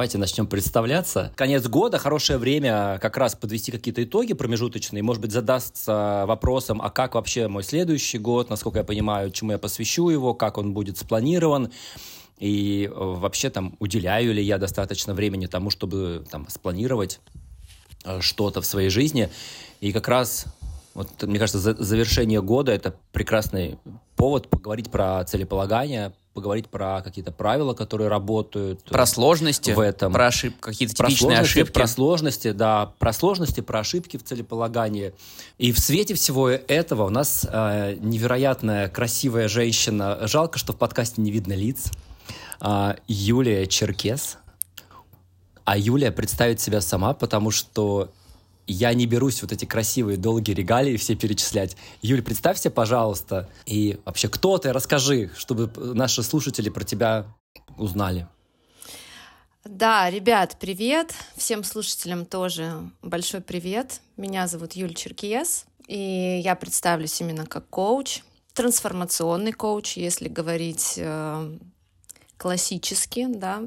давайте начнем представляться. Конец года, хорошее время как раз подвести какие-то итоги промежуточные, может быть, задастся вопросом, а как вообще мой следующий год, насколько я понимаю, чему я посвящу его, как он будет спланирован. И вообще там уделяю ли я достаточно времени тому, чтобы там спланировать что-то в своей жизни. И как раз, вот, мне кажется, завершение года – это прекрасный повод поговорить про целеполагание, поговорить про какие-то правила, которые работают. Про сложности, в этом. Про какие-то типичные ошибки. Про сложности, да. Про сложности, про ошибки в целеполагании. И в свете всего этого у нас невероятная красивая женщина. Жалко, что в подкасте не видно лиц. Юлия Черкез. А Юлия представит себя сама, потому что я не берусь вот эти красивые долгие регалии все перечислять. Юль, представься, пожалуйста, и вообще кто ты, расскажи, чтобы наши слушатели про тебя узнали. Да, ребят, привет. Всем слушателям тоже большой привет. Меня зовут Юлия Черкез, и я представлюсь именно как коуч, трансформационный коуч, если говорить... классически, да.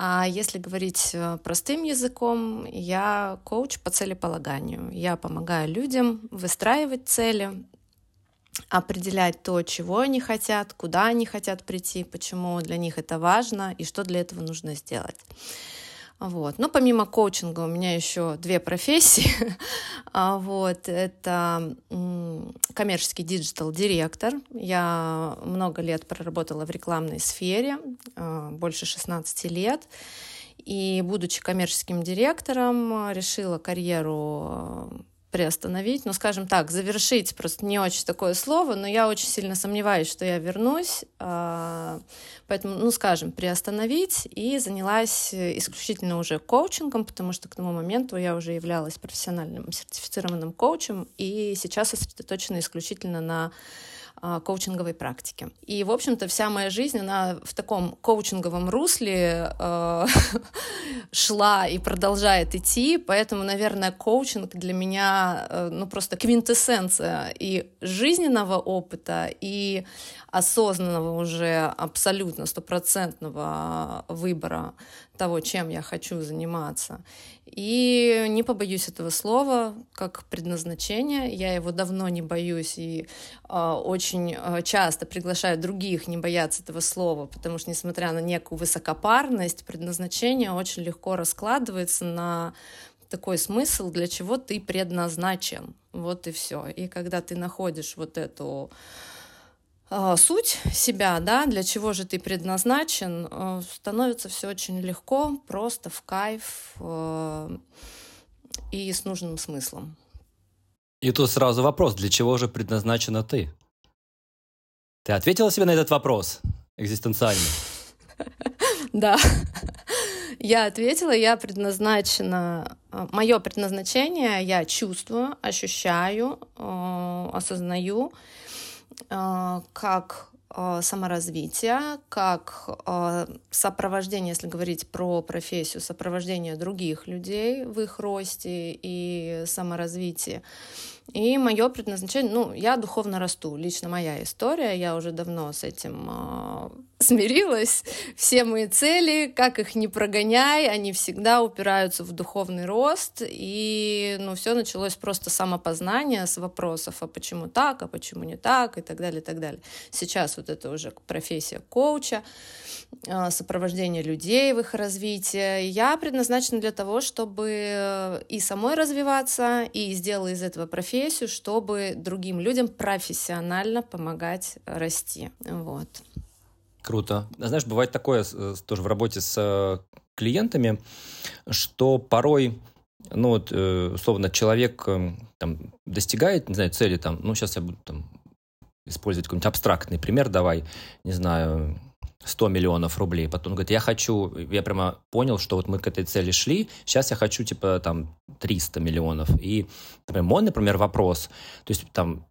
А если говорить простым языком, я коуч по целеполаганию. Я помогаю людям выстраивать цели, определять то, чего они хотят, куда они хотят прийти, почему для них это важно и что для этого нужно сделать. Вот. Но помимо коучинга у меня еще две профессии. Вот. Это коммерческий диджитал-директор. Я много лет проработала в рекламной сфере, больше 16 лет. И, будучи коммерческим директором, решила карьеру приостановить, ну, скажем так, завершить, просто не очень такое слово, но я очень сильно сомневаюсь, что я вернусь, поэтому, ну, скажем, приостановить, и занялась исключительно уже коучингом, потому что к тому моменту я уже являлась профессиональным сертифицированным коучем, и сейчас сосредоточена исключительно на коучинговой практике. И, в общем-то, вся моя жизнь, она в таком коучинговом русле шла и продолжает идти, поэтому, наверное, коучинг для меня, ну, просто квинтэссенция и жизненного опыта, и осознанного уже абсолютно стопроцентного выбора того, чем я хочу заниматься. И не побоюсь этого слова, как предназначение. Я его давно не боюсь и очень часто приглашаю других не бояться этого слова, потому что, несмотря на некую высокопарность, предназначение очень легко раскладывается на такой смысл, для чего ты предназначен. Вот и все. И когда ты находишь вот эту суть себя, да, для чего же ты предназначен, становится все очень легко, просто в кайф и с нужным смыслом. И тут сразу вопрос, для чего же предназначена ты? Ты ответила себе на этот вопрос экзистенциально? Да, я ответила, я предназначена, мое предназначение я чувствую, ощущаю, осознаю, как саморазвитие, как сопровождение, если говорить про профессию, сопровождение других людей в их росте и саморазвитии. И мое предназначение, ну, я духовно расту, лично моя история, я уже давно с этим смирилась. Все мои цели, как их не прогоняй, они всегда упираются в духовный рост, и, ну, все началось просто с самопознания, с вопросов, а почему так, а почему не так, и так далее, и так далее. Сейчас вот это уже профессия коуча, сопровождение людей в их развитии. Я предназначена для того, чтобы и самой развиваться, и сделала из этого профессию, чтобы другим людям профессионально помогать расти. Вот. Круто. Знаешь, бывает такое тоже в работе с клиентами, что порой, ну, вот, условно, человек там достигает, не знаю, цели, там, ну, сейчас я буду там использовать какой-нибудь абстрактный пример, давай, не знаю, 100 миллионов рублей. Потом он говорит, я хочу, я прямо понял, что вот мы к этой цели шли, сейчас я хочу, типа, там, 300 миллионов. И, например, мой, например, вопрос, то есть, там,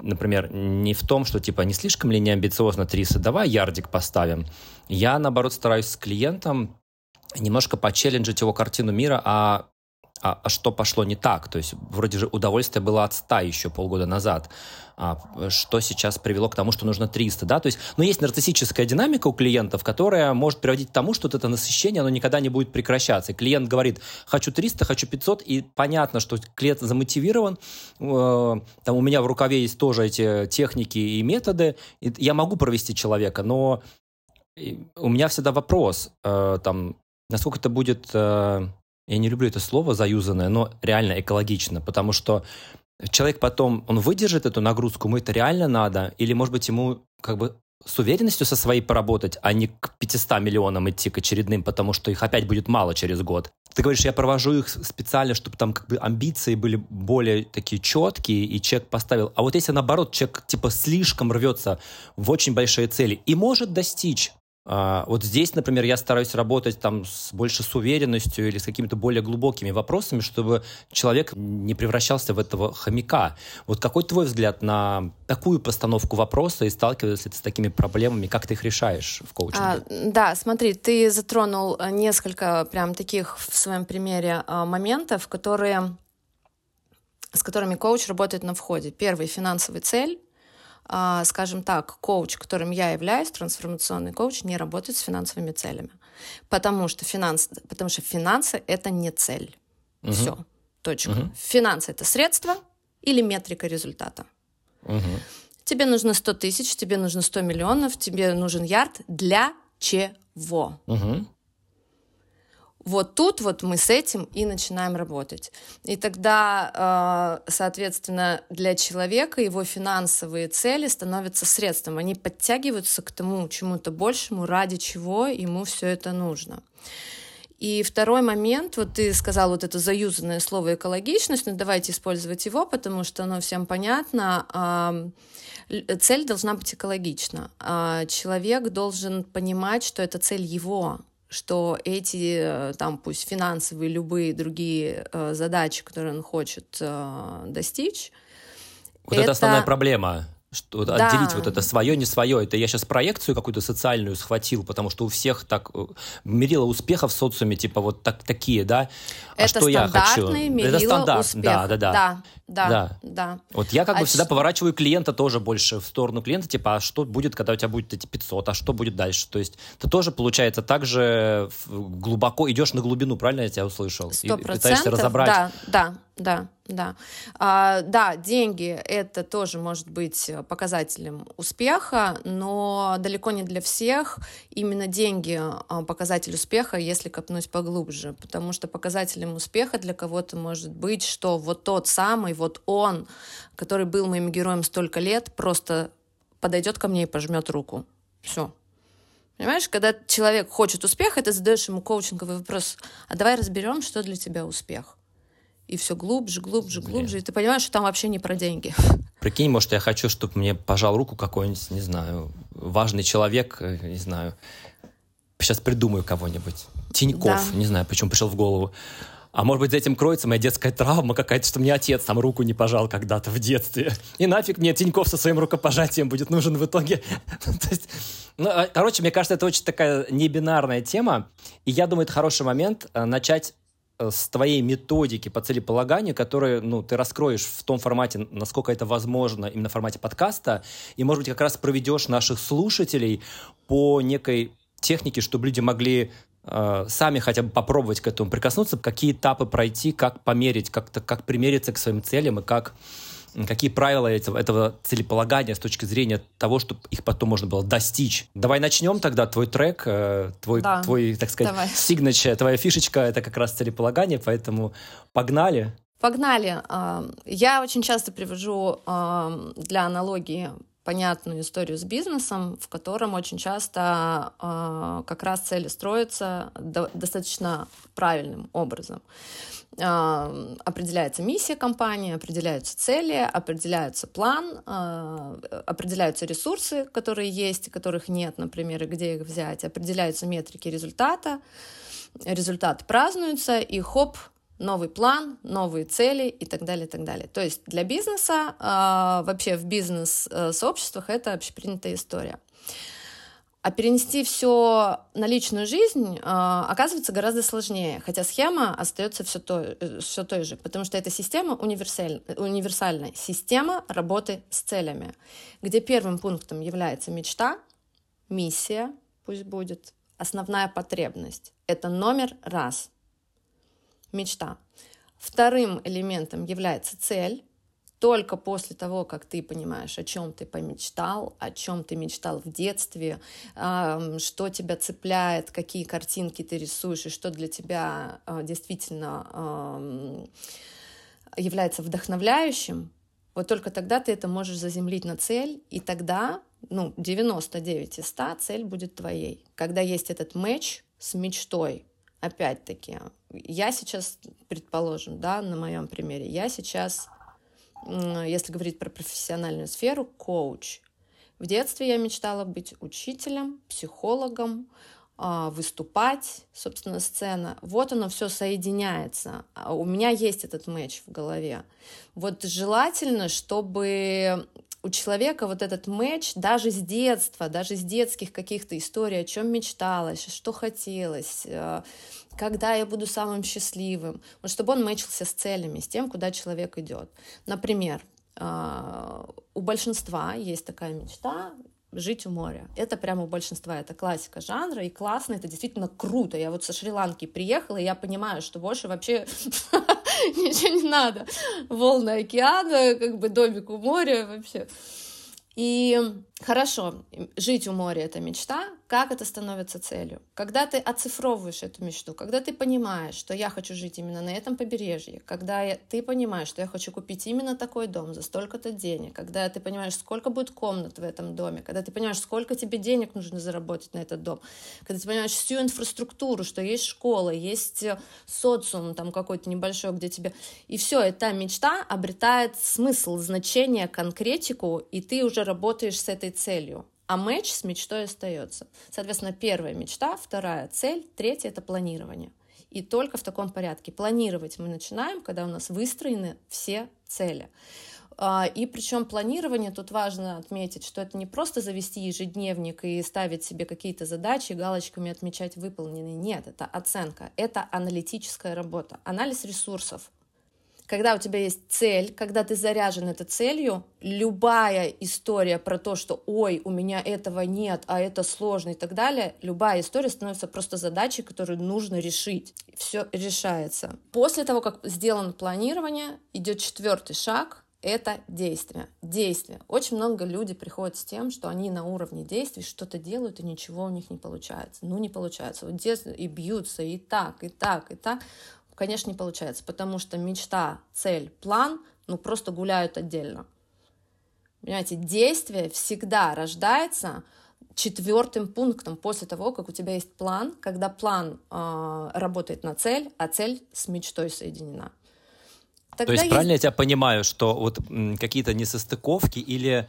например, не в том, что, типа, не слишком ли неамбициозно 300, давай ярдик поставим. Я, наоборот, стараюсь с клиентом немножко почелленджить его картину мира, а а что пошло не так? То есть вроде же удовольствие было от 100 еще полгода назад. Что сейчас привело к тому, что нужно 300, да? То есть, ну, есть нарциссическая динамика у клиентов, которая может приводить к тому, что вот это насыщение, оно никогда не будет прекращаться. И клиент говорит, хочу 300, хочу 500, и понятно, что клиент замотивирован. Там у меня в рукаве есть тоже эти техники и методы. И я могу провести человека, но у меня всегда вопрос, там, насколько это будет... Я не люблю это слово заюзанное, но реально экологично, потому что человек потом, он выдержит эту нагрузку, ему это реально надо, или, может быть, ему как бы с уверенностью со своей поработать, а не к 500 миллионам идти, к очередным, потому что их опять будет мало через год. Ты говоришь, я провожу их специально, чтобы там как бы амбиции были более такие четкие, и человек поставил. А вот если наоборот, человек типа слишком рвется в очень большие цели и может достичь. Вот здесь, например, я стараюсь работать там больше с уверенностью или с какими-то более глубокими вопросами, чтобы человек не превращался в этого хомяка. Вот какой твой взгляд на такую постановку вопроса и сталкиваешься ли ты с такими проблемами? Как ты их решаешь в коучинге? Да, смотри, ты затронул несколько прям таких в своем примере моментов, с которыми коуч работает на входе. Первый — финансовая цель. Скажем так, коуч, которым я являюсь, трансформационный коуч, не работает с финансовыми целями. Потому что финансы — это не цель. Uh-huh. Все. Точка. Uh-huh. Финансы — это средство или метрика результата. Uh-huh. Тебе нужно 100 тысяч, тебе нужно 100 миллионов, тебе нужен ярд. Для чего? Uh-huh. Вот тут вот мы с этим и начинаем работать. И тогда, соответственно, для человека его финансовые цели становятся средством. Они подтягиваются к тому чему-то большему, ради чего ему все это нужно. И второй момент, вот ты сказал вот это заюзанное слово «экологичность», но давайте использовать его, потому что оно всем понятно. Цель должна быть экологична. Человек должен понимать, что это цель его, что эти, там, пусть финансовые, любые другие задачи, которые он хочет достичь. Вот это основная проблема, что да. Отделить вот это свое, не свое. Это я сейчас проекцию какую-то социальную схватил, потому что у всех так мерило успеха в социуме, типа вот так, такие, да? А это что я хочу? Это стандартное успеха. Да. Вот я как бы всегда поворачиваю клиента тоже больше в сторону клиента, типа, а что будет, когда у тебя будет эти 500, а что будет дальше? То есть ты тоже, получается, так же глубоко идешь на глубину, правильно я тебя услышал? 100%, пытаешься разобрать. Да. Да, деньги — это тоже может быть показателем успеха, но далеко не для всех именно деньги — показатель успеха, если копнуть поглубже, потому что показателем успеха для кого-то может быть, что вот тот самый, вот он, который был моим героем столько лет, просто подойдет ко мне и пожмет руку. Все. Понимаешь, когда человек хочет успеха, ты задаешь ему коучинговый вопрос, а давай разберем, что для тебя успех. И все глубже. Блин. И ты понимаешь, что там вообще не про деньги. Прикинь, может, я хочу, чтобы мне пожал руку какой-нибудь, не знаю, важный человек, не знаю. Сейчас придумаю кого-нибудь. Тиньков, да. Не знаю, почему пришел в голову. А может быть, за этим кроется моя детская травма какая-то, что мне отец там руку не пожал когда-то в детстве. И нафиг мне Тиньков со своим рукопожатием будет нужен в итоге. То есть, короче, мне кажется, это очень такая небинарная тема. И я думаю, это хороший момент начать с твоей методики по целеполаганию, которую, ну, ты раскроешь в том формате, насколько это возможно, именно в формате подкаста, и, может быть, как раз проведешь наших слушателей по некой технике, чтобы люди могли сами хотя бы попробовать к этому прикоснуться, какие этапы пройти, как померить, как примериться к своим целям и какие правила этого целеполагания с точки зрения того, чтобы их потом можно было достичь. Давай начнем тогда твой трек, твой, так сказать, сигнача, твоя фишечка, это как раз целеполагание, поэтому погнали. Погнали. Я очень часто привожу для аналогии понятную историю с бизнесом, в котором очень часто как раз цели строятся достаточно правильным образом. Определяется миссия компании, определяются цели, определяется план, определяются ресурсы, которые есть, которых нет, например, и где их взять, определяются метрики результата, результат празднуется, и хоп, новый план, новые цели и так далее, и так далее. То есть для бизнеса, вообще в бизнес-сообществах это общепринятая история. А перенести все на личную жизнь оказывается гораздо сложнее, хотя схема остается все той же, потому что эта система универсальная, система работы с целями, где первым пунктом является мечта, миссия, пусть будет, основная потребность. Это номер раз. Мечта. Вторым элементом является цель. Только после того, как ты понимаешь, о чем ты помечтал, о чем ты мечтал в детстве, что тебя цепляет, какие картинки ты рисуешь, и что для тебя действительно является вдохновляющим, вот только тогда ты это можешь заземлить на цель, и тогда 99 из 100 цель будет твоей. Когда есть этот мэч с мечтой, опять-таки, я сейчас, предположим, на моем примере, я сейчас, если говорить про профессиональную сферу, коуч. В детстве я мечтала быть учителем, психологом, выступать, собственно, сцена. Вот оно все соединяется. У меня есть этот мэч в голове. Вот желательно, чтобы у человека вот этот мэч даже с детства, даже с детских каких-то историй, о чем мечталось, что хотелось, когда я буду самым счастливым, вот чтобы он мэчился с целями, с тем, куда человек идет. Например, у большинства есть такая мечта — жить у моря. Это прямо у большинства, это классика жанра, и классно, это действительно круто. Я вот со Шри-Ланки приехала, и я понимаю, что больше вообще ничего не надо. Волны океана, домик у моря вообще. И хорошо, жить у моря — это мечта. Как это становится целью? Когда ты оцифровываешь эту мечту, когда ты понимаешь, что я хочу жить именно на этом побережье, когда ты понимаешь, что я хочу купить именно такой дом за столько-то денег, когда ты понимаешь, сколько будет комнат в этом доме, когда ты понимаешь, сколько тебе денег нужно заработать на этот дом, когда ты понимаешь всю инфраструктуру, что есть школа, есть социум там какой-то небольшой, где тебе... И все, эта мечта обретает смысл, значение, конкретику, и ты уже работаешь с этой целью, а мэч с мечтой остается. Соответственно, первая мечта, вторая цель, третья — это планирование. И только в таком порядке. Планировать мы начинаем, когда у нас выстроены все цели. И причем планирование, тут важно отметить, что это не просто завести ежедневник и ставить себе какие-то задачи, галочками отмечать выполненные. Нет, это оценка, это аналитическая работа, анализ ресурсов. Когда у тебя есть цель, когда ты заряжен этой целью, любая история про то, что «ой, у меня этого нет, а это сложно» и так далее, любая история становится просто задачей, которую нужно решить. Все решается. После того, как сделано планирование, идет четвертый шаг — это действие. Действие. Очень много людей приходят с тем, что они на уровне действий что-то делают, и ничего у них не получается. Не получается. Вот действия и бьются, и так, и так, и так. Конечно, не получается, потому что мечта, цель, план, просто гуляют отдельно. Понимаете, действие всегда рождается четвертым пунктом после того, как у тебя есть план, когда план работает на цель, а цель с мечтой соединена. Тогда правильно я тебя понимаю, что вот какие-то несостыковки или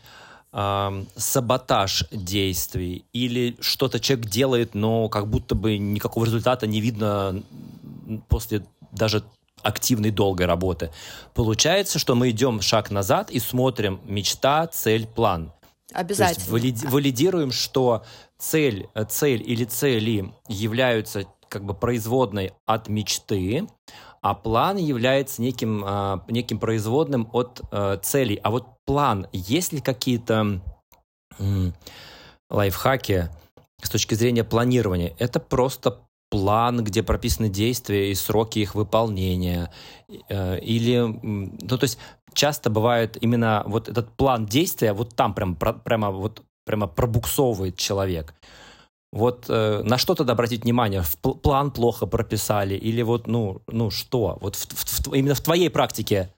саботаж действий, или что-то человек делает, но как будто бы никакого результата не видно после даже активной долгой работы. Получается, что мы идем шаг назад и смотрим мечта, цель, план. Обязательно. То есть валидируем, что цель или цели являются производной от мечты, а план является неким производным от целей. А вот план, есть ли какие-то лайфхаки с точки зрения планирования? Это просто план, где прописаны действия и сроки их выполнения, или, то есть часто бывает именно вот этот план действия, вот там прямо пробуксовывает человек. Вот на что тогда обратить внимание? План плохо прописали или что? Вот именно в твоей практике?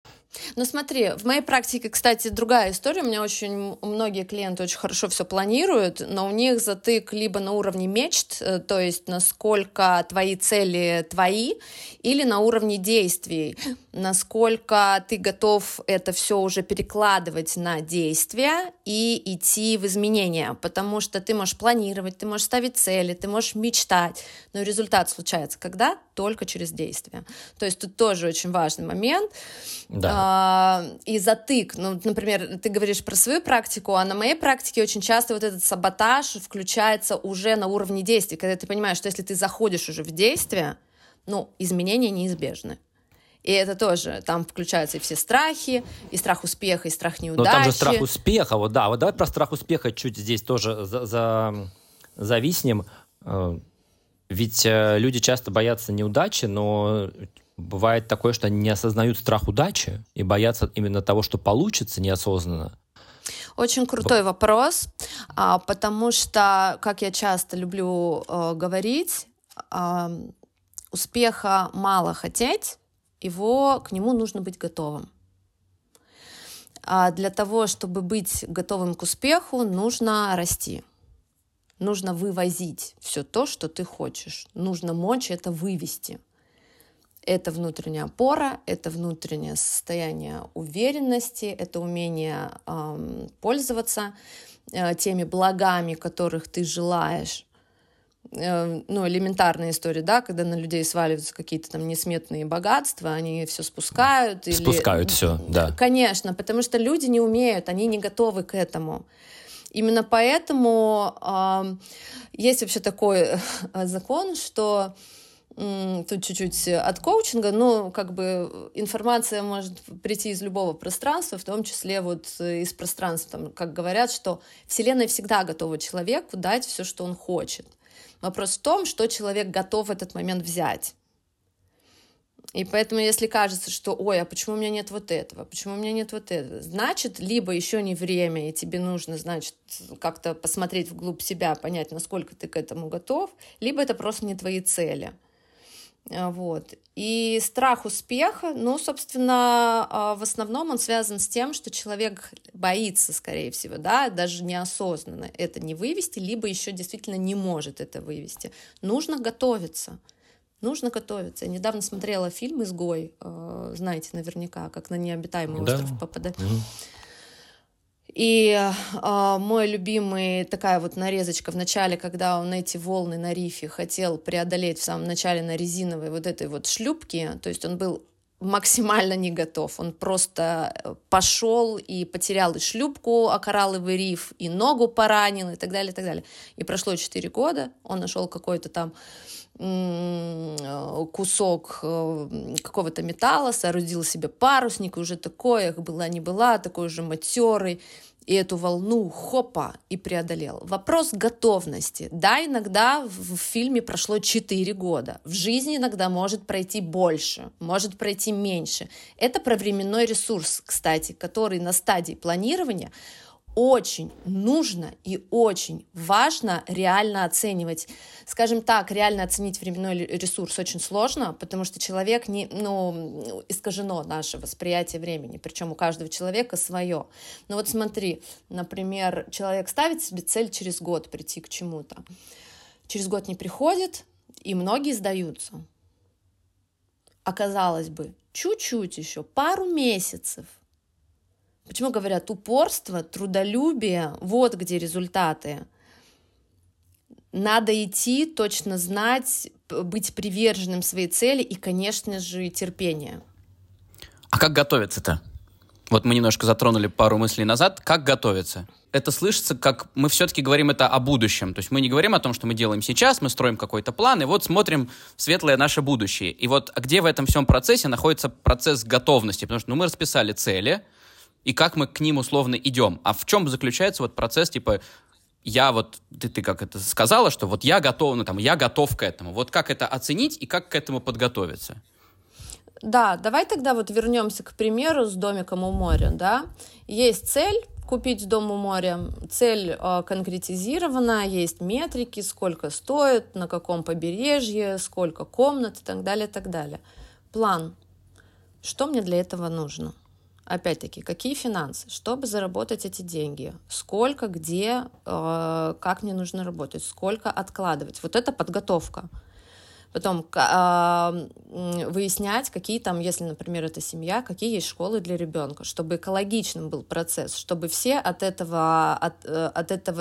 Смотри, в моей практике, кстати, другая история. У меня очень многие клиенты очень хорошо все планируют, но у них затык либо на уровне мечт, то есть насколько твои цели твои, или на уровне действий, насколько ты готов это все уже перекладывать на действия и идти в изменения, потому что ты можешь планировать, ты можешь ставить цели, ты можешь мечтать, но результат случается когда? Только через действия. То есть тут тоже очень важный момент. Да. и затык. Ну, например, ты говоришь про свою практику, а на моей практике очень часто вот этот саботаж включается уже на уровне действий, когда ты понимаешь, что если ты заходишь уже в действие, ну, изменения неизбежны. И это тоже, там включаются и все страхи, и страх успеха, и страх неудачи. Но там же страх успеха, вот да, вот давай про страх успеха чуть здесь тоже зависнем. Ведь люди часто боятся неудачи, но бывает такое, что они не осознают страх удачи и боятся именно того, что получится неосознанно. Очень крутой вопрос, потому что, как я часто люблю говорить, успеха мало хотеть, к нему нужно быть готовым. А для того, чтобы быть готовым к успеху, нужно расти. Нужно вывозить все то, что ты хочешь. Нужно мочь это вывести. Это внутренняя опора, это внутреннее состояние уверенности, это умение пользоваться теми благами, которых ты желаешь. Ну, элементарная история, да, когда на людей сваливаются какие-то там несметные богатства, они все спускают. Спускают все, да. Конечно, потому что люди не умеют, они не готовы к этому. Именно поэтому есть вообще такой закон, что тут чуть-чуть от коучинга, но как бы информация может прийти из любого пространства, в том числе вот из пространства, там, как говорят, что Вселенная всегда готова человеку дать все, что он хочет. Вопрос в том, что человек готов в этот момент взять. И поэтому, если кажется, что «Ой, а почему у меня нет вот этого? Почему у меня нет вот этого?» Значит, либо еще не время, и тебе нужно, значит, как-то посмотреть вглубь себя, понять, насколько ты к этому готов, либо это просто не твои цели. Вот. И страх успеха, ну, собственно, в основном он связан с тем, что человек боится, скорее всего, да, даже неосознанно это не вывести, либо еще действительно не может это вывести. Нужно готовиться. Нужно готовиться. Я недавно смотрела фильм «Изгой», знаете наверняка, как на необитаемый остров попадает. И мой любимый такая вот нарезочка в начале, когда он эти волны на рифе хотел преодолеть в самом начале на резиновой вот этой вот шлюпке, то есть он был максимально не готов, он просто пошел и потерял и шлюпку, а коралловый риф, и ногу поранил, и так далее, и так далее. И прошло 4 года, он нашел какой-то там кусок какого-то металла, соорудил себе парусник, и уже такое, была не была, такой уже матерый, и эту волну хопа и преодолел. Вопрос готовности. Да, иногда в фильме прошло 4 года, в жизни иногда может пройти больше, может пройти меньше. Это про временной ресурс, кстати, который на стадии планирования очень нужно и очень важно реально оценивать. Скажем так, реально оценить временной ресурс очень сложно, потому что человек не, ну, искажено наше восприятие времени, причем у каждого человека свое. Но вот смотри, например, человек ставит себе цель через год прийти к чему-то. Через год не приходит, и многие сдаются. Оказалось бы, чуть-чуть еще, пару месяцев. Почему говорят упорство, трудолюбие, вот где результаты. Надо идти, точно знать, быть приверженным своей цели и, конечно же, терпение. А как готовиться-то? Вот мы немножко затронули пару мыслей назад. Как готовиться? Это слышится, как мы все-таки говорим это о будущем. То есть мы не говорим о том, что мы делаем сейчас, мы строим какой-то план, и вот смотрим в светлое наше будущее. И вот где в этом всем процессе находится процесс готовности? Потому что мы расписали цели, и как мы к ним условно идем. А в чем заключается вот процесс, типа, я вот, ты как это сказала, что вот я готова, ну там, я готов к этому. Вот как это оценить и как к этому подготовиться? Да, давай тогда вот вернемся, к примеру, с домиком у моря, да. Есть цель купить дом у моря, цель конкретизирована, есть метрики, сколько стоит, на каком побережье, сколько комнат и так далее, и так далее. План. Что мне для этого нужно? Опять-таки, какие финансы, чтобы заработать эти деньги, сколько, где, как мне нужно работать, сколько откладывать. Вот это подготовка. потом выяснять, какие там, если, например, это семья, какие есть школы для ребенка, чтобы экологичным был процесс, чтобы все от этого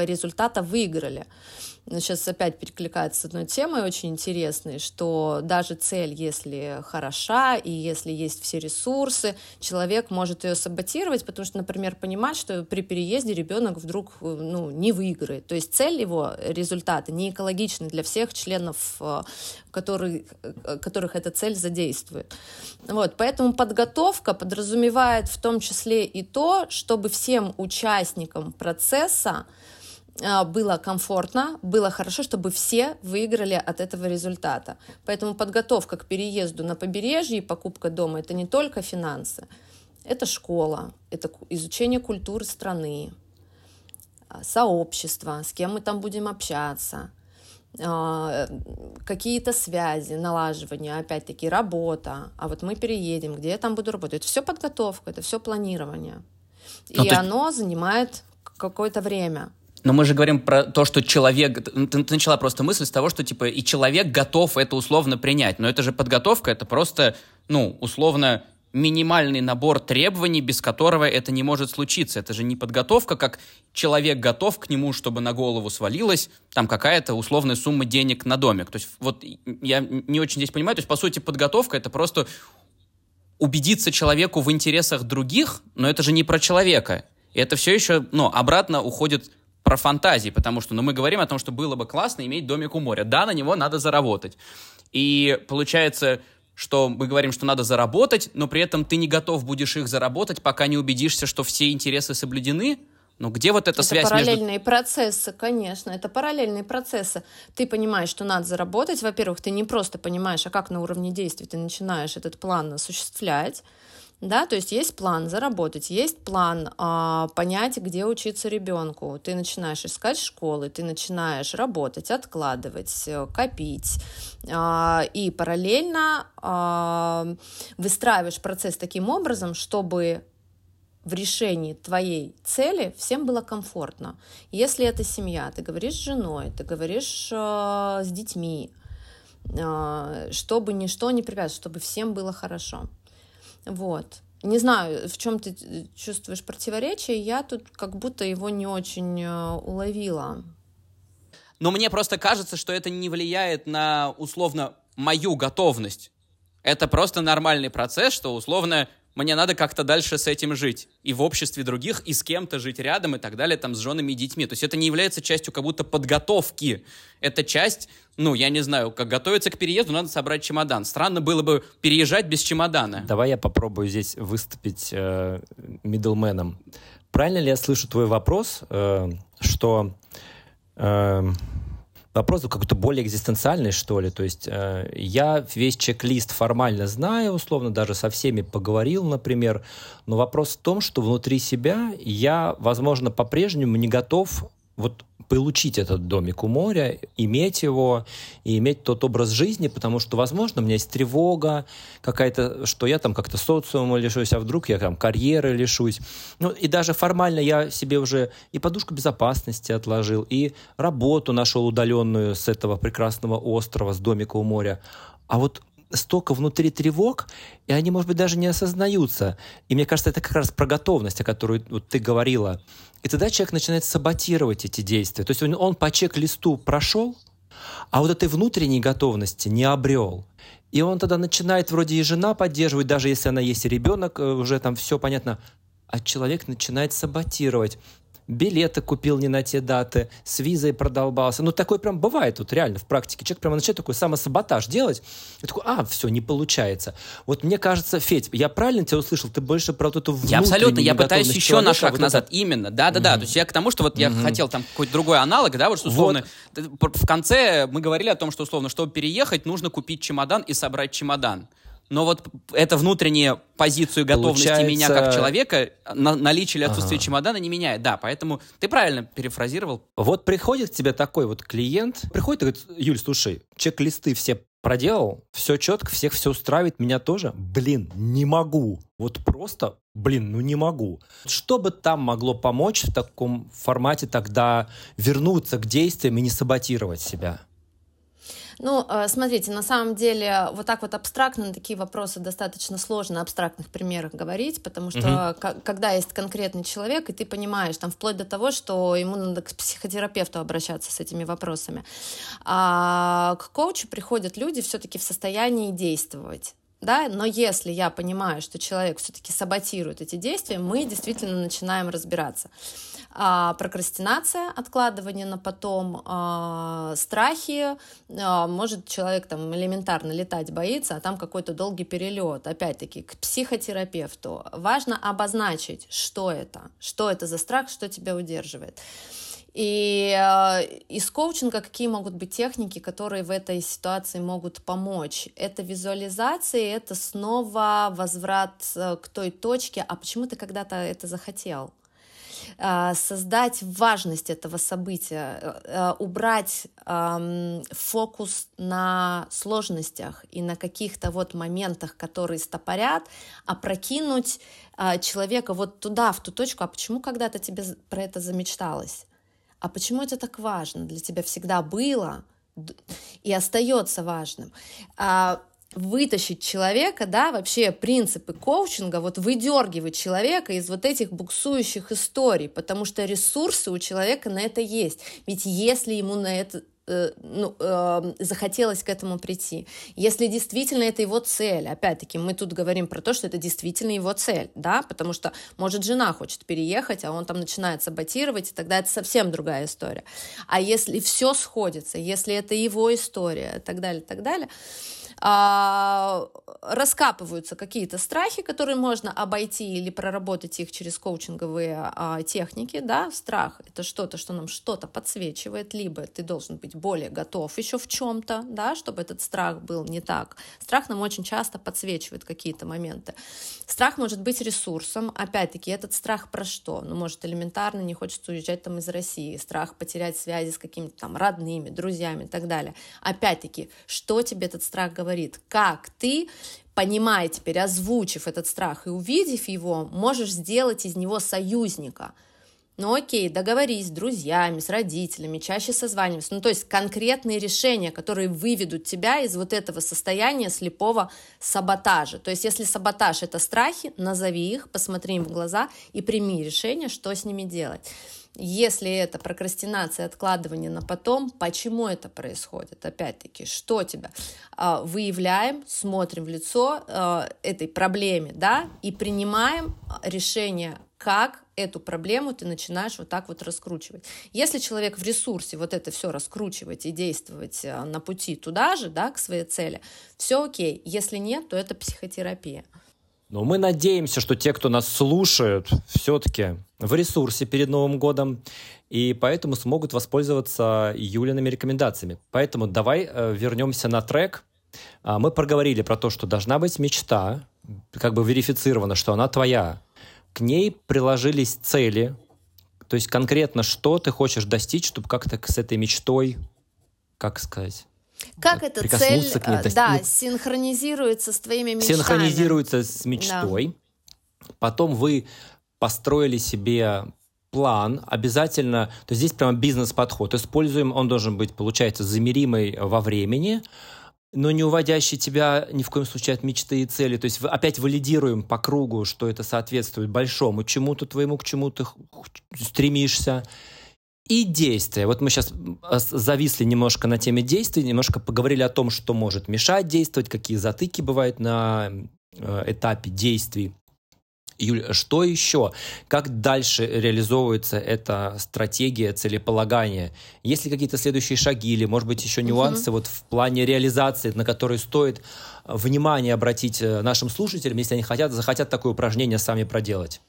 результата выиграли. Сейчас опять перекликается с одной темой очень интересной, что даже цель, если хороша и если есть все ресурсы, человек может ее саботировать, потому что, например, понимать, что при переезде ребенок вдруг не выиграет. То есть цель его, результаты не экологичны для всех членов, которых эта цель задействует. Вот, поэтому подготовка подразумевает в том числе и то, чтобы всем участникам процесса было комфортно, было хорошо, чтобы все выиграли от этого результата. Поэтому подготовка к переезду на побережье и покупка дома — это не только финансы, это школа, это изучение культуры страны, сообщество, с кем мы там будем общаться, какие-то связи, налаживание, опять-таки работа, а вот мы переедем, где я там буду работать. Это все подготовка, это все планирование. Оно занимает какое-то время. Но мы же говорим про то, что человек... Ты начала просто мысль с того, что типа и человек готов это условно принять. Но это же подготовка, это просто, условно минимальный набор требований, без которого это не может случиться. Это же не подготовка, как человек готов к нему, чтобы на голову свалилась там какая-то условная сумма денег на домик. То есть вот я не очень здесь понимаю. То есть по сути подготовка — это просто убедиться человеку в интересах других, но это же не про человека. И это все еще, обратно уходит... про фантазии, потому что, мы говорим о том, что было бы классно иметь домик у моря. Да, на него надо заработать. И получается, что мы говорим, что надо заработать, но при этом ты не готов будешь их заработать, пока не убедишься, что все интересы соблюдены. Но где вот эта связь между... Это параллельные процессы, конечно, это параллельные процессы. Ты понимаешь, что надо заработать. Во-первых, ты не просто понимаешь, а как на уровне действий ты начинаешь этот план осуществлять. Да, то есть есть план заработать, есть план понять, где учиться ребенку. Ты начинаешь искать школы, ты начинаешь работать, откладывать, копить. И параллельно выстраиваешь процесс таким образом, чтобы в решении твоей цели всем было комфортно. Если это семья, ты говоришь с женой, ты говоришь с детьми, чтобы ничто не препятствовало, чтобы всем было хорошо. Вот. Не знаю, в чем ты чувствуешь противоречие, я тут как будто его не очень уловила. Но мне просто кажется, что это не влияет на, условно, мою готовность. Это просто нормальный процесс, что, условно, мне надо как-то дальше с этим жить. И в обществе других, и с кем-то жить рядом, и так далее, там, с женами и детьми. То есть это не является частью как будто подготовки. Это часть, я не знаю, как готовиться к переезду, надо собрать чемодан. Странно было бы переезжать без чемодана. Давай я попробую здесь выступить миддлменом. Правильно ли я слышу твой вопрос, что... Вопрос какой-то более экзистенциальный, что ли. То есть я весь чек-лист формально знаю, условно, даже со всеми поговорил, например. Но вопрос в том, что внутри себя я, возможно, по-прежнему не готов получить этот домик у моря, иметь его и иметь тот образ жизни, потому что, возможно, у меня есть тревога какая-то, что я там как-то социума лишусь, а вдруг я там карьеры лишусь. И даже формально я себе уже и подушку безопасности отложил, и работу нашел удаленную с этого прекрасного острова, с домика у моря. А столько внутри тревог, и они, может быть, даже не осознаются. И мне кажется, это как раз про готовность, о которой ты говорила. И тогда человек начинает саботировать эти действия. То есть он по чек-листу прошел, а этой внутренней готовности не обрел. И он тогда начинает вроде и жена поддерживать, даже если она есть и ребенок, уже там все понятно. А человек начинает саботировать. Билеты купил не на те даты, с визой продолбался. Такое прям бывает реально в практике. Человек прямо начинает такой самосаботаж делать. И такой, все, не получается. Мне кажется, Федь, я правильно тебя услышал? Ты больше про эту внутреннюю готовность человека. Я пытаюсь еще на шаг назад. Именно, да-да-да. То есть я к тому, что я хотел там какой-то другой аналог, да, вот что условно... Вот. В конце мы говорили о том, что условно, чтобы переехать, нужно купить чемодан и собрать чемодан. Но эта внутренняя позиция готовности меня как человека, наличие или отсутствие чемодана не меняет. Да, поэтому ты правильно перефразировал. Приходит к тебе такой клиент, приходит и говорит: Юль, слушай, чек-листы все проделал, все четко, всех все устраивает, меня тоже. Блин, не могу. Просто, не могу. Что бы там могло помочь в таком формате тогда вернуться к действиям и не саботировать себя? Ну, смотрите, на самом деле вот так вот абстрактно на такие вопросы достаточно сложно на абстрактных примерах говорить, потому что когда есть конкретный человек, и ты понимаешь, там, вплоть до того, что ему надо к психотерапевту обращаться с этими вопросами. А к коучу приходят люди все-таки в состоянии действовать. Да? Но если я понимаю, что человек все-таки саботирует эти действия, мы действительно начинаем разбираться. Прокрастинация, откладывание на потом, страхи, может человек там элементарно летать боится, а там какой-то долгий перелет. Опять-таки, к психотерапевту. Важно обозначить, что это за страх, что тебя удерживает. И из коучинга какие могут быть техники, которые в этой ситуации могут помочь? Это визуализация, это снова возврат к той точке, а почему ты когда-то это захотел? Создать важность этого события, убрать фокус на сложностях и на каких-то вот моментах, которые стопорят, опрокинуть человека вот туда, в ту точку, а почему когда-то тебе про это замечталось? А почему это так важно? Для тебя всегда было и остается важным. Вытащить человека, да, вообще принципы коучинга, вот выдергивать человека из вот этих буксующих историй, потому что ресурсы у человека на это есть. Ведь если ему на это захотелось к этому прийти, если действительно это его цель, опять-таки мы тут говорим про то, что это действительно его цель, да, потому что, может, жена хочет переехать, а он там начинает саботировать, и тогда это совсем другая история. А если все сходится, если это его история, и так далее, раскапываются какие-то страхи, которые можно обойти или проработать их через коучинговые техники, да, страх — это что-то, что нам что-то подсвечивает, либо ты должен быть более готов еще в чем-то, да, чтобы этот страх был не так. Страх нам очень часто подсвечивает какие-то моменты. Страх может быть ресурсом, опять-таки, этот страх про что? Ну, может, элементарно не хочется уезжать там из России, страх потерять связи с какими-то там родными, друзьями и так далее. Опять-таки, что тебе этот страх говорит? Как ты, понимая теперь, озвучив этот страх и увидев его, можешь сделать из него союзника. Ну окей, договорись с друзьями, с родителями, чаще созванивайся. Ну то есть конкретные решения, которые выведут тебя из вот этого состояния слепого саботажа. То есть если саботаж — это страхи, назови их, посмотри им в глаза и прими решение, что с ними делать. Если это прокрастинация, откладывание на потом, почему это происходит? Опять-таки, что тебя? Выявляем, смотрим в лицо этой проблеме, да, и принимаем решение, как эту проблему ты начинаешь вот так вот раскручивать. Если человек в ресурсе вот это все раскручивать и действовать на пути туда же, да, к своей цели, все окей. Если нет, то это психотерапия. Но мы надеемся, что те, кто нас слушают, все-таки в ресурсе перед Новым годом, и поэтому смогут воспользоваться Юлиными рекомендациями. Поэтому давай вернемся на трек. Мы проговорили про то, что должна быть мечта, как бы верифицировано, что она твоя. К ней приложились цели, то есть конкретно, что ты хочешь достичь, чтобы как-то с этой мечтой, как сказать... Как эта цель, да, синхронизируется с твоими мечтами. Синхронизируется с мечтой. Да. Потом вы построили себе план. Обязательно, то есть здесь прямо бизнес-подход. Используем, он должен быть, получается, замеримый во времени, но не уводящий тебя ни в коем случае от мечты и цели. То есть опять валидируем по кругу, что это соответствует большому чему-то твоему, к чему ты стремишься. И действия. Вот мы сейчас зависли немножко на теме действий, немножко поговорили о том, что может мешать действовать, какие затыки бывают на этапе действий. Юль, что еще? Как дальше реализовывается эта стратегия целеполагания? Есть ли какие-то следующие шаги или, может быть, еще нюансы вот в плане реализации, на которые стоит внимание обратить нашим слушателям, если они захотят такое упражнение сами проделать?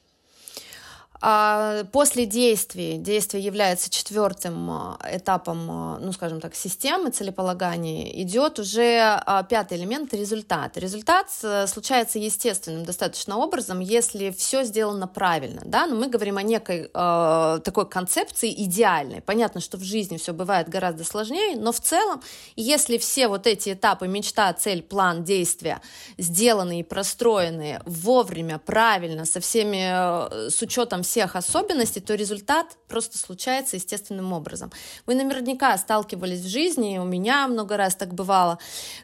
После действий, действие является четвертым этапом, ну, скажем так, системы целеполагания, идет уже пятый элемент — результат. Результат случается естественным достаточно образом, если все сделано правильно, да, но мы говорим о некой такой концепции идеальной. Понятно, что в жизни все бывает гораздо сложнее, но в целом, если все вот эти этапы — мечта, цель, план, действия — сделаны и простроены вовремя, правильно, со всеми, с учетом всех особенностей, то результат просто случается естественным образом. Вы наверняка сталкивались в жизни, у меня много раз так бывало,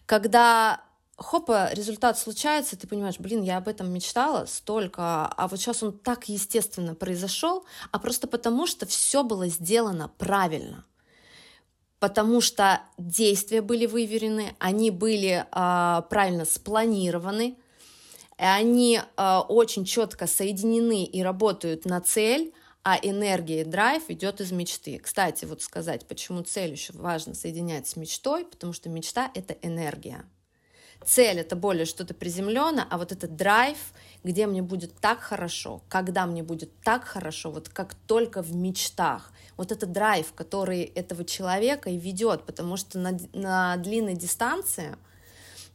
когда хопа, результат случается, ты понимаешь, я об этом мечтала столько, а вот сейчас он так естественно произошел, а просто потому, что все было сделано правильно. Потому что действия были выверены, они были правильно спланированы, они очень четко соединены и работают на цель, а энергия и драйв идет из мечты. Кстати, вот сказать, почему цель еще важно соединять с мечтой, потому что мечта — это энергия. Цель — это более что-то приземленное, а вот этот драйв, где мне будет так хорошо, когда мне будет так хорошо, вот как только в мечтах. Вот этот драйв, который этого человека и ведет, потому что на длинной дистанции,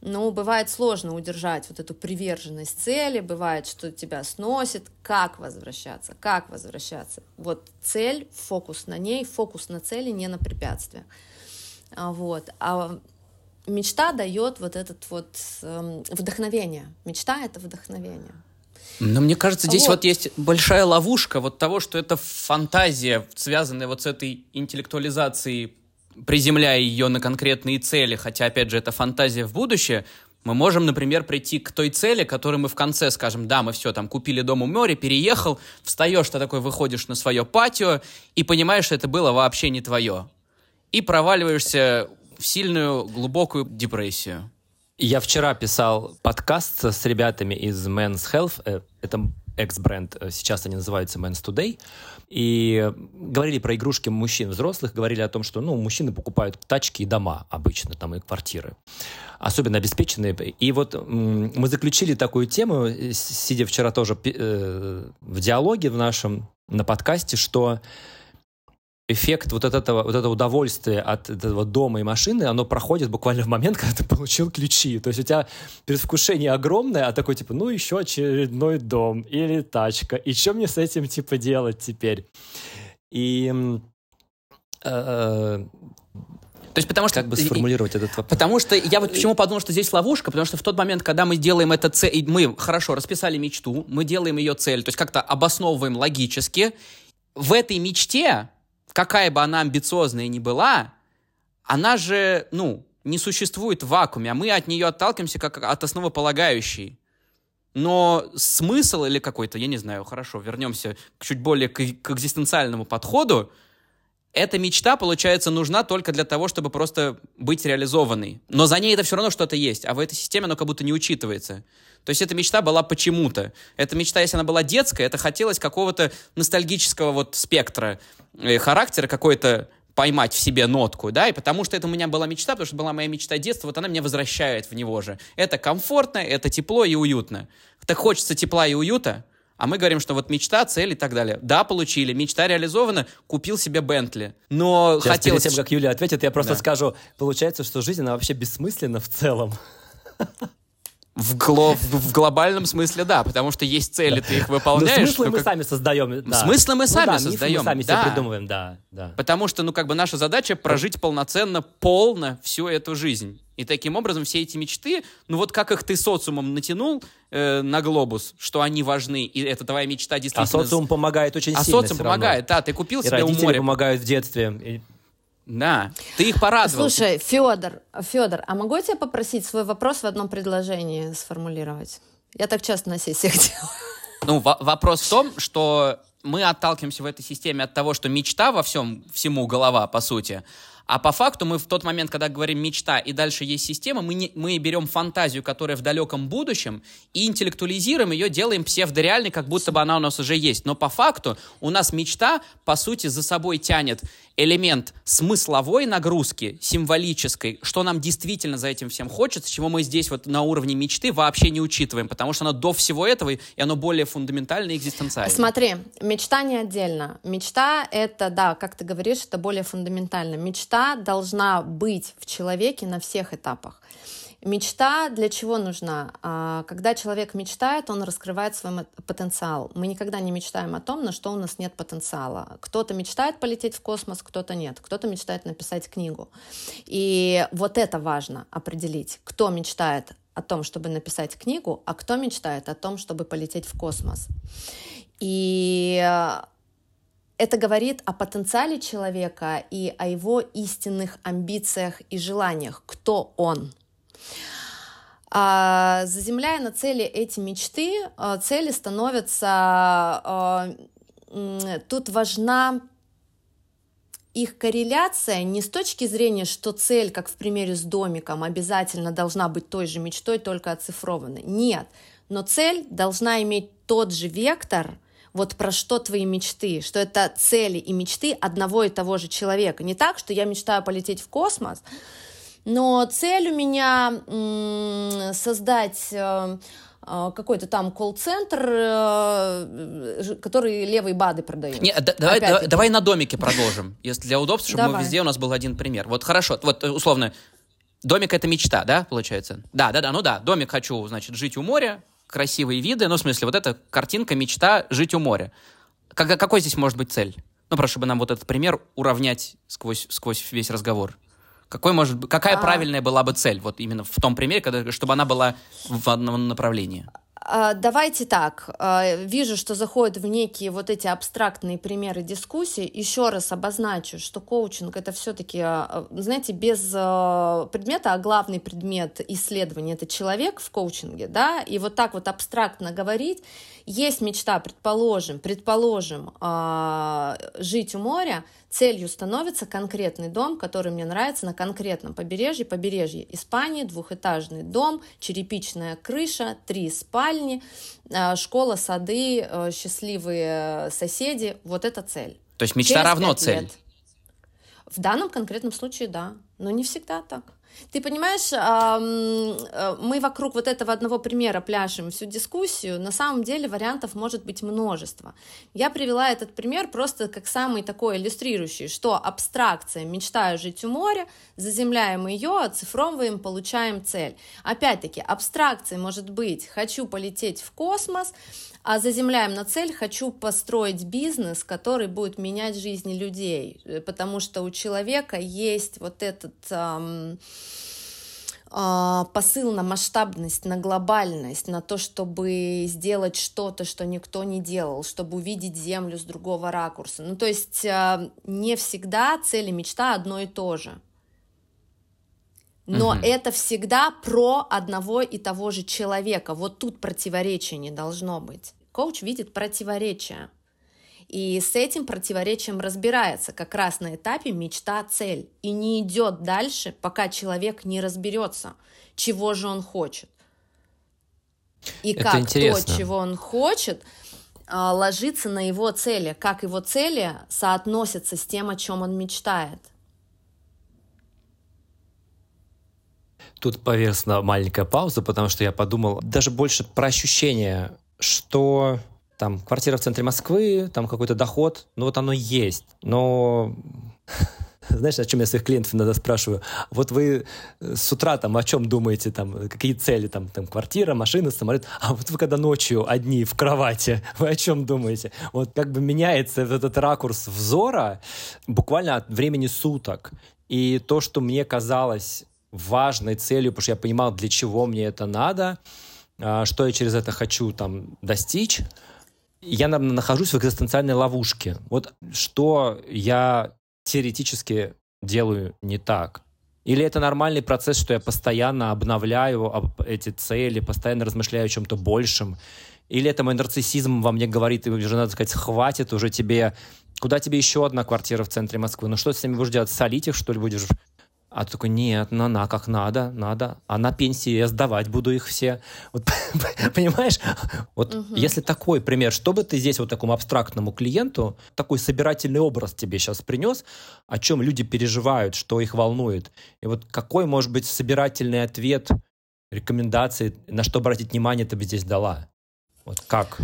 бывает сложно удержать вот эту приверженность цели, бывает, что тебя сносит, как возвращаться. Вот цель, фокус на ней, фокус на цели, не на препятствиях. Мечта дает вот это вдохновение. Мечта — это вдохновение. Но мне кажется, здесь вот есть большая ловушка того, что это фантазия, связанная с этой интеллектуализацией, приземляя ее на конкретные цели, хотя, опять же, это фантазия в будущее. Мы можем, например, прийти к той цели, которую мы в конце скажем, да, мы все, купили дом у моря, переехал, встаешь, ты такой выходишь на свое патио и понимаешь, что это было вообще не твое. И проваливаешься в сильную, глубокую депрессию. Я вчера писал подкаст с ребятами из Men's Health, это экс-бренд, сейчас они называются Men's Today, и говорили про игрушки мужчин взрослых, говорили о том, что мужчины покупают тачки и дома обычно, и квартиры, особенно обеспеченные. И мы заключили такую тему, сидя вчера тоже в диалоге в нашем, на подкасте, что эффект вот этого удовольствия от этого дома и машины, оно проходит буквально в момент, когда ты получил ключи. То есть у тебя предвкушение огромное, а такой еще очередной дом или тачка. И что мне с этим делать теперь? И то есть, потому что, как бы сформулировать этот вопрос? Потому что я почему подумал, что здесь ловушка, потому что в тот момент, когда мы делаем это цель, мы хорошо расписали мечту, мы делаем ее цель, то есть как-то обосновываем логически, в этой мечте, какая бы она амбициозная ни была, она же, не существует в вакууме, а мы от нее отталкиваемся как от основополагающей. Но смысл или какой-то, я не знаю, хорошо, вернемся чуть более к экзистенциальному подходу, эта мечта, получается, нужна только для того, чтобы просто быть реализованной. Но за ней это все равно что-то есть, а в этой системе оно как будто не учитывается. То есть эта мечта была почему-то. Эта мечта, если она была детская, это хотелось какого-то ностальгического спектра характера, какой-то поймать в себе нотку, да, и потому что это у меня была мечта, потому что была моя мечта детства, она меня возвращает в него же. Это комфортно, это тепло и уютно. Так хочется тепла и уюта, а мы говорим, что мечта, цель и так далее. Да, получили, мечта реализована, купил себе Бентли. Но сейчас хотелось... Перед тем, как Юля ответит, я просто скажу, получается, что жизнь, она вообще бессмысленна в целом. В глобальном смысле, да, потому что есть цели, ты их выполняешь. Но смыслы мы сами создаем. Да. Смыслы мы сами создаем. Мы сами себе придумываем, да. Потому что, наша задача прожить полноценно, полно всю эту жизнь. И таким образом все эти мечты, как их ты социумом натянул на глобус, что они важны, и это твоя мечта действительно... А социум помогает очень сильно. А социум помогает, ты купил и себе у моря. И родители помогают в детстве, да, ты их порадовал. Слушай, Фёдор, а могу я тебя попросить свой вопрос в одном предложении сформулировать? Я так часто на сессиях делаю. Вопрос в том, что мы отталкиваемся в этой системе от того, что мечта во всем, всему голова, по сути. А по факту мы в тот момент, когда говорим «мечта» и дальше есть система, мы берем фантазию, которая в далеком будущем, и интеллектуализируем ее, делаем псевдореальной, как будто бы она у нас уже есть. Но по факту у нас мечта, по сути, за собой тянет элемент смысловой нагрузки, символической, что нам действительно за этим всем хочется, чего мы здесь на уровне мечты вообще не учитываем, потому что она до всего этого, и оно более фундаментально и экзистенциально. Смотри, мечта не отдельно. Мечта — это, как ты говоришь, это более фундаментально. Мечта должна быть в человеке на всех этапах. Мечта для чего нужна? Когда человек мечтает, он раскрывает свой потенциал. Мы никогда не мечтаем о том, на что у нас нет потенциала. Кто-то мечтает полететь в космос, кто-то нет. Кто-то мечтает написать книгу. И вот это важно определить. Кто мечтает о том, чтобы написать книгу, а кто мечтает о том, чтобы полететь в космос. И это говорит о потенциале человека и о его истинных амбициях и желаниях, кто он. Заземляя на цели эти мечты, цели становятся... Тут важна их корреляция не с точки зрения, что цель, как в примере с домиком, обязательно должна быть той же мечтой, только оцифрованной. Нет, но цель должна иметь тот же вектор, вот про что твои мечты, что это цели и мечты одного и того же человека. Не так, что я мечтаю полететь в космос, но цель у меня создать... какой-то там колл-центр, который левые БАДы продают. Давай на домике продолжим, если для удобства, чтобы мы везде у нас был один пример. Вот хорошо, вот условно, домик — это мечта, да, получается? Да, домик хочу, значит, жить у моря, красивые виды, ну, в смысле, вот эта картинка, мечта, жить у моря. Какой здесь может быть цель? Ну, просто чтобы нам вот этот пример уравнять сквозь весь разговор. Какая правильная была бы цель, вот именно в том примере, чтобы она была в одном направлении? Давайте так. Вижу, что заходят в некие вот эти абстрактные примеры дискуссий. Еще раз обозначу, что коучинг — это все-таки, знаете, без предмета, а главный предмет исследования — это человек в коучинге, да, и вот так вот абстрактно говорить. Есть мечта, предположим, жить у моря, целью становится конкретный дом, который мне нравится на конкретном побережье Испании, двухэтажный дом, черепичная крыша, 3 спальни, школа, сады, счастливые соседи, вот это цель. То есть мечта через равно цель? В данном конкретном случае, да, но не всегда так. Ты понимаешь, мы вокруг вот этого одного примера пляшем всю дискуссию, на самом деле вариантов может быть множество. Я привела этот пример просто как самый такой иллюстрирующий, что абстракция «мечтаю жить у моря», заземляем ее, оцифровываем, получаем цель. Опять-таки, абстракция может быть «хочу полететь в космос», а заземляем на цель «хочу построить бизнес, который будет менять жизни людей», потому что у человека есть вот этот посыл на масштабность, на глобальность, на то, чтобы сделать что-то, что никто не делал, чтобы увидеть Землю с другого ракурса. Ну, то есть не всегда цель и мечта одно и то же. Но это всегда про одного и того же человека. Вот тут противоречия не должно быть. Коуч видит противоречия. И с этим противоречием разбирается как раз на этапе мечта-цель. И не идет дальше, пока человек не разберется, чего же он хочет. И это как интересно. То, чего он хочет, ложится на его цели. Как его цели соотносятся с тем, о чем он мечтает. Тут поверхностно маленькая пауза, потому что я подумал даже больше про ощущение, что там квартира в центре Москвы, там какой-то доход, ну вот оно есть. Но знаешь, о чем я своих клиентов иногда спрашиваю? Вот вы с утра там о чем думаете, там какие цели, там квартира, машина, самолет, а вот вы когда ночью одни в кровати, вы о чем думаете? Вот как бы меняется этот ракурс взора буквально от времени суток. И то, что мне казалось важной целью, потому что я понимал, для чего мне это надо, что я через это хочу там достичь. Я, наверное, нахожусь в экзистенциальной ловушке. Вот что я теоретически делаю не так? Или это нормальный процесс, что я постоянно обновляю эти цели, постоянно размышляю о чем-то большем? Или это мой нарциссизм во мне говорит, и уже надо сказать, хватит уже тебе, куда тебе еще одна квартира в центре Москвы? Ну что ты с ними будешь делать, солить их, что ли, будешь... А ты такой, нет, на, как надо. А на пенсии я сдавать буду их все. Вот, понимаешь? Вот если такой пример, что бы ты здесь вот такому абстрактному клиенту, такой собирательный образ тебе сейчас принес, о чем люди переживают, что их волнует. И вот какой, может быть, собирательный ответ, рекомендации, на что обратить внимание, ты бы здесь дала? Вот как?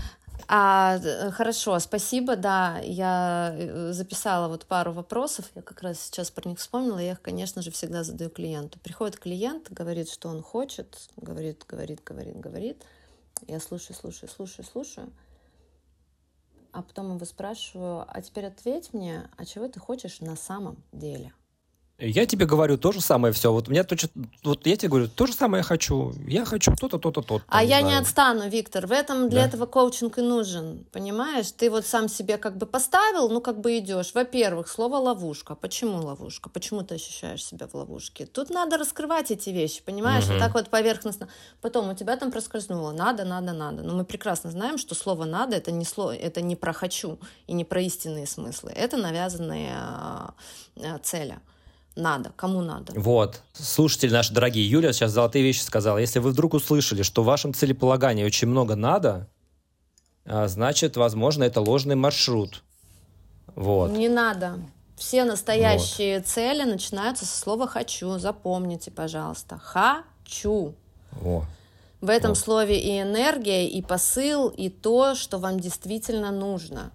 Хорошо, спасибо, да, я записала вот пару вопросов, я как раз сейчас про них вспомнила, я их, конечно же, всегда задаю клиенту. Приходит клиент, говорит, что он хочет, говорит, я слушаю, а потом его спрашиваю, а теперь ответь мне, а чего ты хочешь на самом деле? Я тебе говорю то же самое все. Вот, меня точно, вот я тебе говорю то же самое хочу. Я хочу то-то, то-то, то-то. А я не отстану, Виктор. В этом для этого коучинг и нужен. Понимаешь? Ты вот сам себе как бы поставил, ну как бы идешь. Во-первых, слово ловушка. Почему ловушка? Почему ты ощущаешь себя в ловушке? Тут надо раскрывать эти вещи, понимаешь? Вот так вот поверхностно. Потом у тебя там проскользнуло. Надо, надо, надо. Но мы прекрасно знаем, что слово «надо» — это не слово, это не про «хочу» и не про истинные смыслы. Это навязанные цели. Надо, кому надо. Вот, слушатели наши дорогие, Юля сейчас золотые вещи сказала. Если вы вдруг услышали, что в вашем целеполагании очень много надо, значит, возможно, это ложный маршрут. Вот. Не надо. Все настоящие цели начинаются со слова «хочу». Запомните, пожалуйста. «Хочу». О. В этом слове и энергия, и посыл, и то, что вам действительно нужно.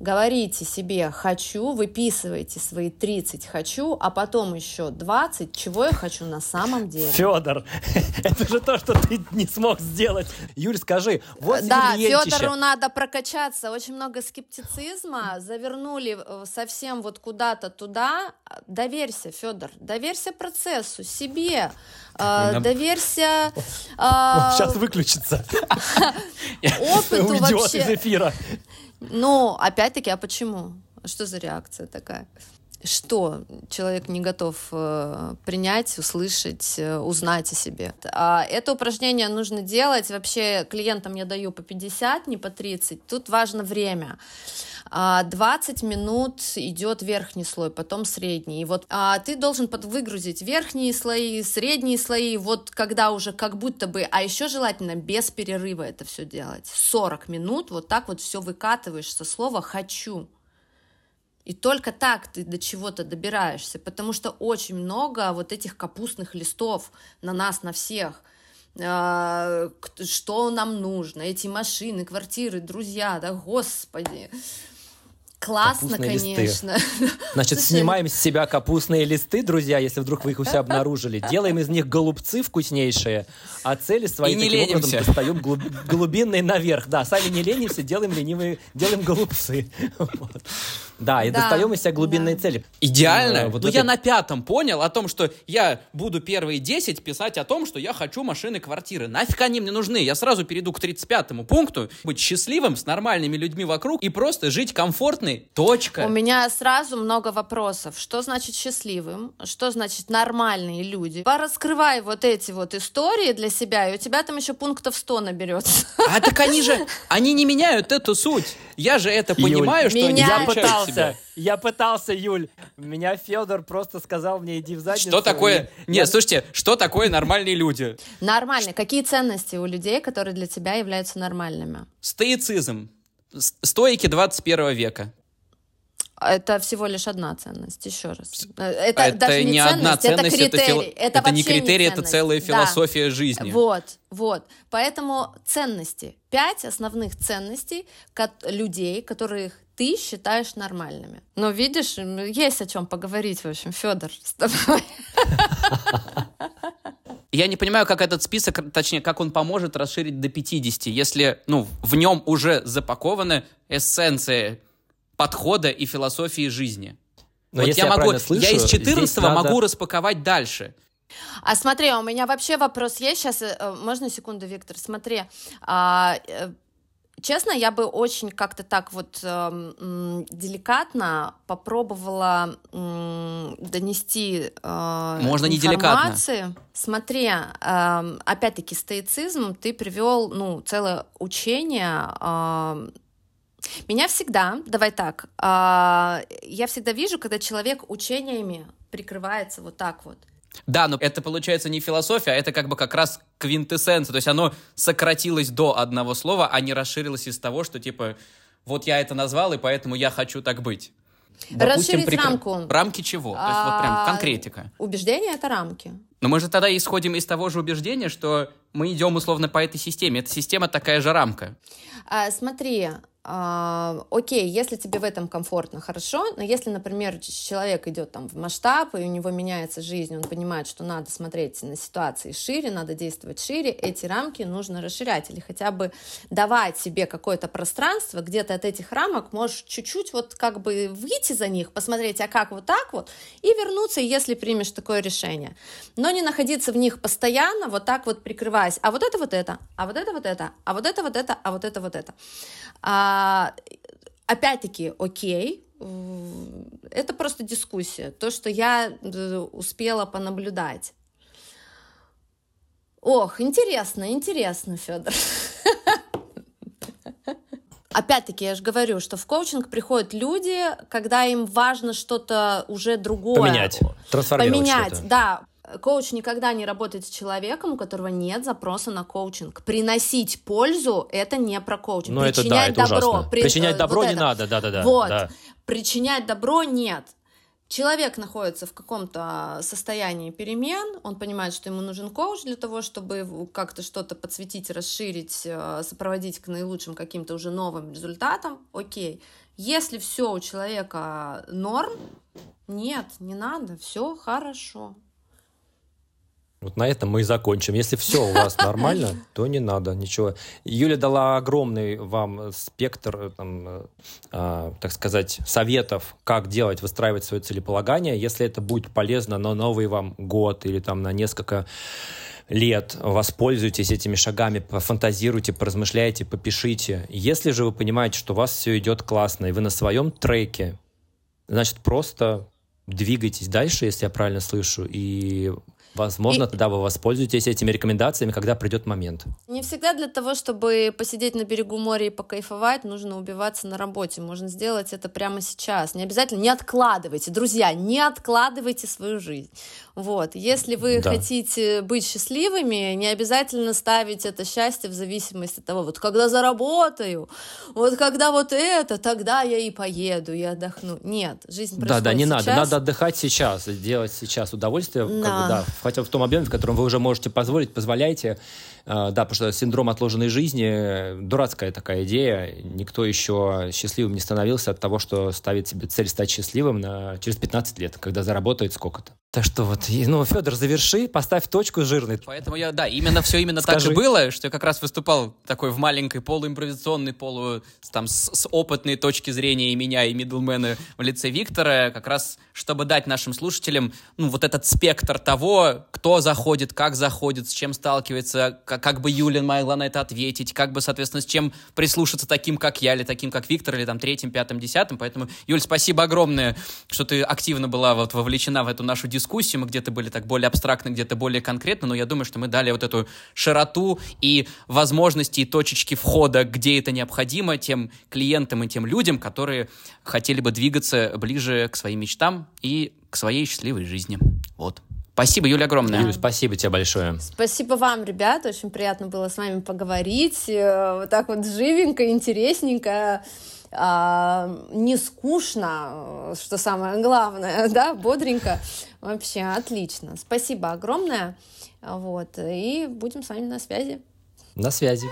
Говорите себе «хочу», выписывайте свои 30 «хочу», а потом еще 20 «чего я хочу на самом деле». Федор, это же то, что ты не смог сделать. Юрий, скажи, вот да, Федору надо прокачаться. Очень много скептицизма. Завернули совсем вот куда-то туда. Доверься, Федор, доверься процессу, себе. Доверься... Сейчас выключится. Опыту вообще. Уйдет из эфира. Но, опять-таки, а почему? Что за реакция такая? Что человек не готов принять, услышать, узнать о себе? Это упражнение нужно делать. Вообще клиентам я даю по 50, не по 30. Тут важно время. 20 минут идет верхний слой, потом средний. И вот ты должен выгрузить верхние слои, средние слои, вот когда уже как будто бы, а еще желательно без перерыва это все делать. 40 минут вот так вот все выкатываешь со слова «хочу». И только так ты до чего-то добираешься, потому что очень много вот этих капустных листов на нас, на всех. Что нам нужно? Эти машины, квартиры, друзья, да господи. Классно, капустные конечно. Листы. Значит, снимаем с себя капустные листы, друзья, если вдруг вы их у себя обнаружили. Делаем из них голубцы вкуснейшие, а цели свои таким образом достаем глубинные наверх. Да, сами не ленимся, делаем голубцы. Вот. Да, и достаем из себя глубинные цели. Идеально. Вот я на 5 понял о том, что я буду первые 10 писать о том, что я хочу машины, квартиры. Нафиг они мне нужны? Я сразу перейду к 35-му пункту. Быть счастливым, с нормальными людьми вокруг и просто жить комфортно. Точка. У меня сразу много вопросов. Что значит счастливым? Что значит нормальные люди? Пораскрывай вот эти вот истории для себя, и у тебя там еще пунктов 100 наберется. А так они не меняют эту суть. Я же это понимаю, что они замечают себя. Я пытался, Юль. Меня Федор просто сказал мне, иди в задницу. Что такое? Нет, слушайте, что такое нормальные люди? Нормальные. Какие ценности у людей, которые для тебя являются нормальными? Стоицизм. Стоики 21 века. Это всего лишь одна ценность, еще раз. Это даже не ценность, одна ценность, это критерий. Это не критерий, это целая философия жизни. Вот. Поэтому ценности. 5 основных ценностей людей, которых ты считаешь нормальными. Но видишь, есть о чем поговорить, в общем, Федор, с тобой. Я не понимаю, как этот список, точнее, как он поможет расширить до 50, если, в нем уже запакованы эссенции подхода и философии жизни. Но вот если я правильно слышу, я из 14-го могу распаковать дальше. А смотри, у меня вообще вопрос есть сейчас. Можно секунду, Виктор? Смотри, честно, я бы очень как-то так вот деликатно попробовала донести Можно не деликатно. Смотри, опять-таки стоицизм ты привел, целое учение. Меня всегда, давай так, я всегда вижу, когда человек учениями прикрывается вот так вот. Да, но это получается не философия, а это как раз квинтэссенция, то есть оно сократилось до одного слова, а не расширилось из того, что вот я это назвал, и поэтому я хочу так быть. Допустим, расширить рамку. Рамки чего? То есть вот прям конкретика. Убеждения — это рамки. Но мы же тогда исходим из того же убеждения, что мы идем условно по этой системе. Эта система такая же рамка. Смотри, Окей, если тебе в этом комфортно, хорошо, но если, например, человек идет там в масштаб, и у него меняется жизнь, он понимает, что надо смотреть на ситуации шире, надо действовать шире, эти рамки нужно расширять или хотя бы давать себе какое-то пространство, где ты от этих рамок можешь чуть-чуть вот как бы выйти за них, посмотреть, а как вот так вот, и вернуться, если примешь такое решение, но не находиться в них постоянно, вот так вот прикрываясь, а вот это вот это, а вот это вот это, а вот это вот это, а вот это вот это. Опять-таки, окей, это просто дискуссия, то, что я успела понаблюдать. Ох, интересно, Фёдор. Опять-таки, я же говорю, что в коучинг приходят люди, когда им важно что-то уже другое. Поменять, трансформировать что-то. Да. Коуч никогда не работает с человеком, у которого нет запроса на коучинг. Приносить пользу – это не про коучинг. Но причинять это добро. Ужасно. Причинять добро вот не это. Надо, да-да-да. Вот, да. Причинять добро нет. Человек находится в каком-то состоянии перемен, он понимает, что ему нужен коуч для того, чтобы как-то что-то подсветить, расширить, сопроводить к наилучшим каким-то уже новым результатам. Окей. Если все у человека норм, нет, не надо, все хорошо. Вот на этом мы и закончим. Если все у вас нормально, то не надо ничего. Юля дала огромный вам спектр, там, так сказать, советов, как делать, выстраивать свое целеполагание. Если это будет полезно на новый вам год или там, на несколько лет, воспользуйтесь этими шагами, пофантазируйте, поразмышляйте, попишите. Если же вы понимаете, что у вас все идет классно, и вы на своем треке, значит, просто двигайтесь дальше, если я правильно слышу, и... Возможно, тогда вы воспользуетесь этими рекомендациями, когда придет момент. Не всегда для того, чтобы посидеть на берегу моря и покайфовать, нужно убиваться на работе. Можно сделать это прямо сейчас. Не обязательно, не откладывайте, друзья, не откладывайте свою жизнь. Вот. Если вы хотите быть счастливыми, не обязательно ставить это счастье в зависимости от того, вот когда заработаю, вот когда вот это, тогда я и поеду, и отдохну. Нет, жизнь происходит не сейчас. Надо отдыхать сейчас, делать сейчас удовольствие, хотя в том объеме, в котором вы уже можете позволить, позволяйте, потому что синдром отложенной жизни, дурацкая такая идея, никто еще счастливым не становился от того, что ставит себе цель стать счастливым через 15 лет, когда заработает сколько-то. Так что вот, Федор, заверши, поставь точку жирной. Поэтому я, именно так и было, что я как раз выступал такой в маленькой полуимпровизационной, с опытной точки зрения и меня, и мидлмена в лице Виктора, как раз, чтобы дать нашим слушателям, вот этот спектр того, кто заходит, как заходит, с чем сталкивается, как бы Юля могла на это ответить, как бы, соответственно, с чем прислушаться таким, как я, или таким, как Виктор, или там третьим, пятым, десятым. Поэтому, Юль, спасибо огромное, что ты активно была вот вовлечена в эту нашу дискуссию, мы где-то были так более абстрактно, где-то более конкретно, но я думаю, что мы дали вот эту широту и возможности, и точечки входа, где это необходимо, тем клиентам и тем людям, которые хотели бы двигаться ближе к своим мечтам и к своей счастливой жизни. Вот. Спасибо, Юля, огромное. Юля, спасибо тебе большое. Спасибо вам, ребята, очень приятно было с вами поговорить, вот так вот живенько, интересненько. Не скучно, что самое главное, да, бодренько. Вообще отлично. Спасибо огромное. Вот, и будем с вами на связи.